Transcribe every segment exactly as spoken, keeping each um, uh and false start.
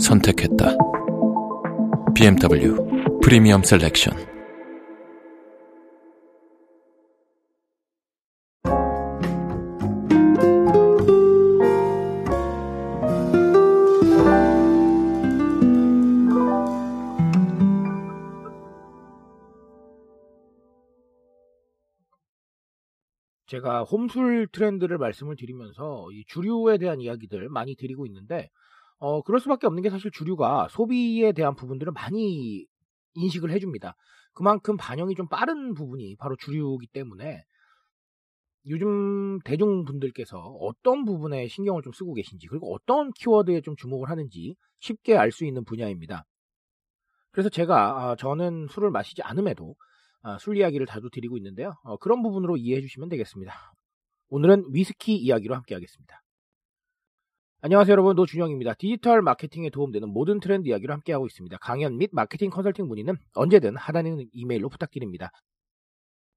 선택했다. 비엠더블유 프리미엄 셀렉션. 제가 홈술 트렌드를 말씀을 드리면서 이 주류에 대한 이야기들 많이 드리고 있는데 어, 그럴 수밖에 없는 게 사실 주류가 소비에 대한 부분들을 많이 인식을 해줍니다. 그만큼 반영이 좀 빠른 부분이 바로 주류이기 때문에 요즘 대중분들께서 어떤 부분에 신경을 좀 쓰고 계신지, 그리고 어떤 키워드에 좀 주목을 하는지 쉽게 알 수 있는 분야입니다. 그래서 제가 어, 저는 술을 마시지 않음에도 어, 술 이야기를 자주 드리고 있는데요. 어, 그런 부분으로 이해해 주시면 되겠습니다. 오늘은 위스키 이야기로 함께 하겠습니다. 안녕하세요 여러분, 노준영입니다. 디지털 마케팅에 도움되는 모든 트렌드 이야기로 함께하고 있습니다. 강연 및 마케팅 컨설팅 문의는 언제든 하단에 있는 이메일로 부탁드립니다.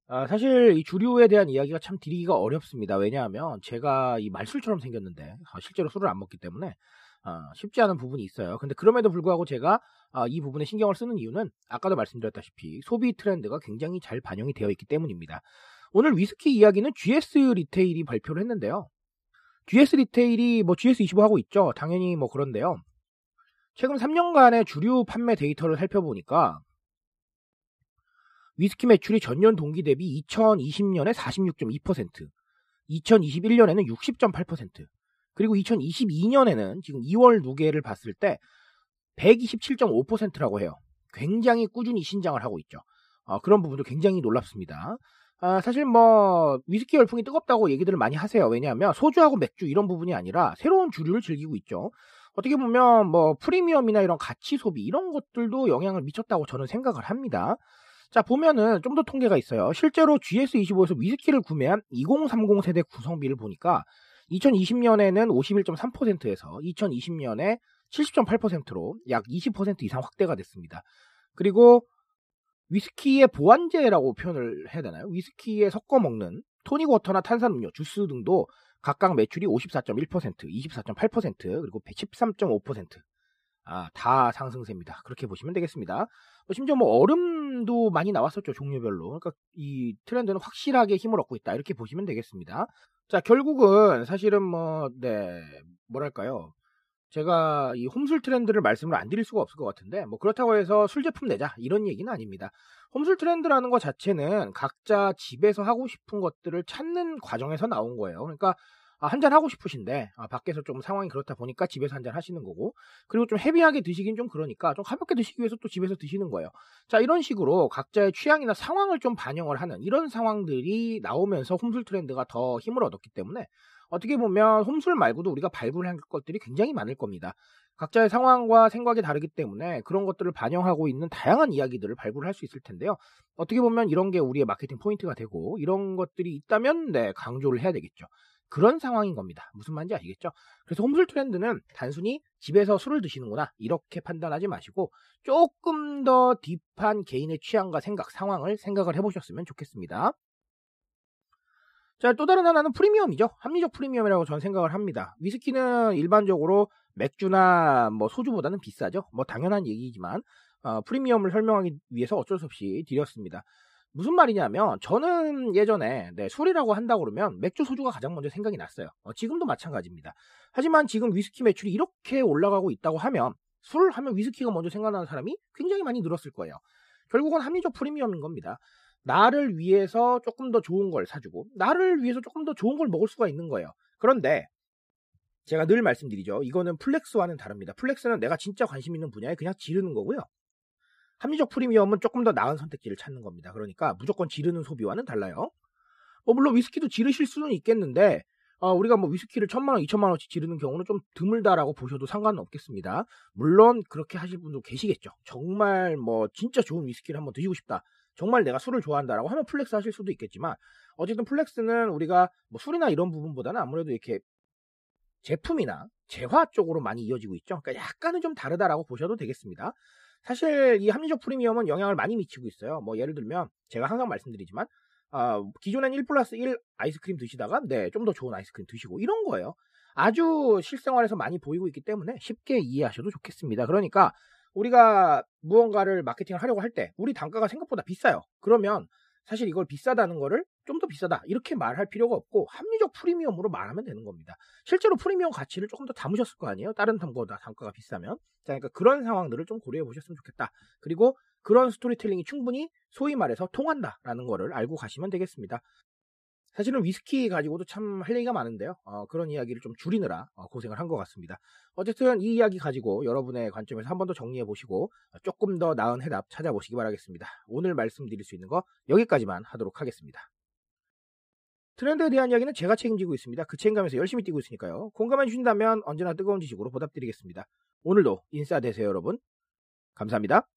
아, 사실 이 주류에 대한 이야기가 참 드리기가 어렵습니다. 왜냐하면 제가 이 말술처럼 생겼는데 아, 실제로 술을 안 먹기 때문에 아, 쉽지 않은 부분이 있어요. 근데 그럼에도 불구하고 제가 아, 이 부분에 신경을 쓰는 이유는 아까도 말씀드렸다시피 소비 트렌드가 굉장히 잘 반영이 되어 있기 때문입니다. 오늘 위스키 이야기는 지에스 리테일이 발표를 했는데요. 지에스 리테일이 뭐 지에스 이십오 하고 있죠. 당연히 뭐 그런데요. 최근 삼 년간의 주류 판매 데이터를 살펴보니까 위스키 매출이 전년 동기 대비 이천이십 년에 사십육 점 이 퍼센트, 이천이십일 년에는 육십 점 팔 퍼센트, 그리고 이천이십이 년에는 지금 이월 누계를 봤을 때 백이십칠 점 오 퍼센트라고 해요. 굉장히 꾸준히 신장을 하고 있죠. 어, 그런 부분도 굉장히 놀랍습니다. 아, 사실 뭐 위스키 열풍이 뜨겁다고 얘기들을 많이 하세요. 왜냐하면 소주하고 맥주 이런 부분이 아니라 새로운 주류를 즐기고 있죠. 어떻게 보면 뭐 프리미엄이나 이런 가치 소비 이런 것들도 영향을 미쳤다고 저는 생각을 합니다. 자, 보면은 좀 더 통계가 있어요. 실제로 지에스 이십오에서 위스키를 구매한 이공삼공 세대 구성비를 보니까 이천이십 년에는 오십일 점 삼 퍼센트에서 이천이십 년에 칠십 점 팔 퍼센트로 약 이십 퍼센트 이상 확대가 됐습니다. 그리고 위스키의 보완제라고 표현을 해야 되나요? 위스키에 섞어 먹는 토닉워터나 탄산음료, 주스 등도 각각 매출이 오십사 점 일 퍼센트, 이십사 점 팔 퍼센트, 그리고 십삼 점 오 퍼센트. 아, 다 상승세입니다. 그렇게 보시면 되겠습니다. 심지어 뭐 얼음도 많이 나왔었죠, 종류별로. 그러니까 이 트렌드는 확실하게 힘을 얻고 있다. 이렇게 보시면 되겠습니다. 자, 결국은 사실은 뭐, 네, 뭐랄까요. 제가 이 홈술 트렌드를 말씀을 안 드릴 수가 없을 것 같은데 뭐 그렇다고 해서 술 제품 내자 이런 얘기는 아닙니다. 홈술 트렌드라는 것 자체는 각자 집에서 하고 싶은 것들을 찾는 과정에서 나온 거예요. 그러니까 아, 한잔 하고 싶으신데 아, 밖에서 좀 상황이 그렇다 보니까 집에서 한잔 하시는 거고, 그리고 좀 헤비하게 드시긴 좀 그러니까 좀 가볍게 드시기 위해서 또 집에서 드시는 거예요. 자, 이런 식으로 각자의 취향이나 상황을 좀 반영을 하는 이런 상황들이 나오면서 홈술 트렌드가 더 힘을 얻었기 때문에 어떻게 보면 홈술 말고도 우리가 발굴할 것들이 굉장히 많을 겁니다. 각자의 상황과 생각이 다르기 때문에 그런 것들을 반영하고 있는 다양한 이야기들을 발굴할 수 있을 텐데요. 어떻게 보면 이런 게 우리의 마케팅 포인트가 되고 이런 것들이 있다면 네, 강조를 해야 되겠죠. 그런 상황인 겁니다. 무슨 말인지 알겠죠? 그래서 홈술 트렌드는 단순히 집에서 술을 드시는구나 이렇게 판단하지 마시고 조금 더 딥한 개인의 취향과 생각, 상황을 생각을 해보셨으면 좋겠습니다. 자, 또 다른 하나는 프리미엄이죠. 합리적 프리미엄이라고 저는 생각을 합니다. 위스키는 일반적으로 맥주나 뭐 소주보다는 비싸죠. 뭐 당연한 얘기지만 어, 프리미엄을 설명하기 위해서 어쩔 수 없이 드렸습니다. 무슨 말이냐면 저는 예전에 네, 술이라고 한다고 그러면 맥주, 소주가 가장 먼저 생각이 났어요. 어, 지금도 마찬가지입니다. 하지만 지금 위스키 매출이 이렇게 올라가고 있다고 하면 술 하면 위스키가 먼저 생각나는 사람이 굉장히 많이 늘었을 거예요. 결국은 합리적 프리미엄인 겁니다. 나를 위해서 조금 더 좋은 걸 사주고 나를 위해서 조금 더 좋은 걸 먹을 수가 있는 거예요. 그런데 제가 늘 말씀드리죠. 이거는 플렉스와는 다릅니다. 플렉스는 내가 진짜 관심 있는 분야에 그냥 지르는 거고요. 합리적 프리미엄은 조금 더 나은 선택지를 찾는 겁니다. 그러니까 무조건 지르는 소비와는 달라요. 뭐 물론 위스키도 지르실 수는 있겠는데 어, 우리가 뭐 위스키를 천만원, 이천만원씩 지르는 경우는 좀 드물다라고 보셔도 상관없겠습니다. 물론 그렇게 하실 분도 계시겠죠. 정말 뭐 진짜 좋은 위스키를 한번 드시고 싶다, 정말 내가 술을 좋아한다라고 하면 플렉스 하실 수도 있겠지만, 어쨌든 플렉스는 우리가 뭐 술이나 이런 부분보다는 아무래도 이렇게 제품이나 재화 쪽으로 많이 이어지고 있죠. 그러니까 약간은 좀 다르다라고 보셔도 되겠습니다. 사실 이 합리적 프리미엄은 영향을 많이 미치고 있어요. 뭐 예를 들면 제가 항상 말씀드리지만, 아, 기존엔 일 플러스 일 아이스크림 드시다가 네, 좀 더 좋은 아이스크림 드시고 이런 거예요. 아주 실생활에서 많이 보이고 있기 때문에 쉽게 이해하셔도 좋겠습니다. 그러니까 우리가 무언가를 마케팅을 하려고 할 때 우리 단가가 생각보다 비싸요. 그러면 사실 이걸 비싸다는 거를 좀 더 비싸다 이렇게 말할 필요가 없고 합리적 프리미엄으로 말하면 되는 겁니다. 실제로 프리미엄 가치를 조금 더 담으셨을 거 아니에요? 다른 단가보다 단가가 비싸면. 자, 그러니까 그런 상황들을 좀 고려해 보셨으면 좋겠다. 그리고 그런 스토리텔링이 충분히 소위 말해서 통한다라는 거를 알고 가시면 되겠습니다. 사실은 위스키 가지고도 참 할 얘기가 많은데요. 어, 그런 이야기를 좀 줄이느라 어, 고생을 한 것 같습니다. 어쨌든 이 이야기 가지고 여러분의 관점에서 한 번 더 정리해 보시고 조금 더 나은 해답 찾아보시기 바라겠습니다. 오늘 말씀드릴 수 있는 거 여기까지만 하도록 하겠습니다. 트렌드에 대한 이야기는 제가 책임지고 있습니다. 그 책임감에서 열심히 뛰고 있으니까요. 공감해 주신다면 언제나 뜨거운 지식으로 보답드리겠습니다. 오늘도 인싸 되세요, 여러분. 감사합니다.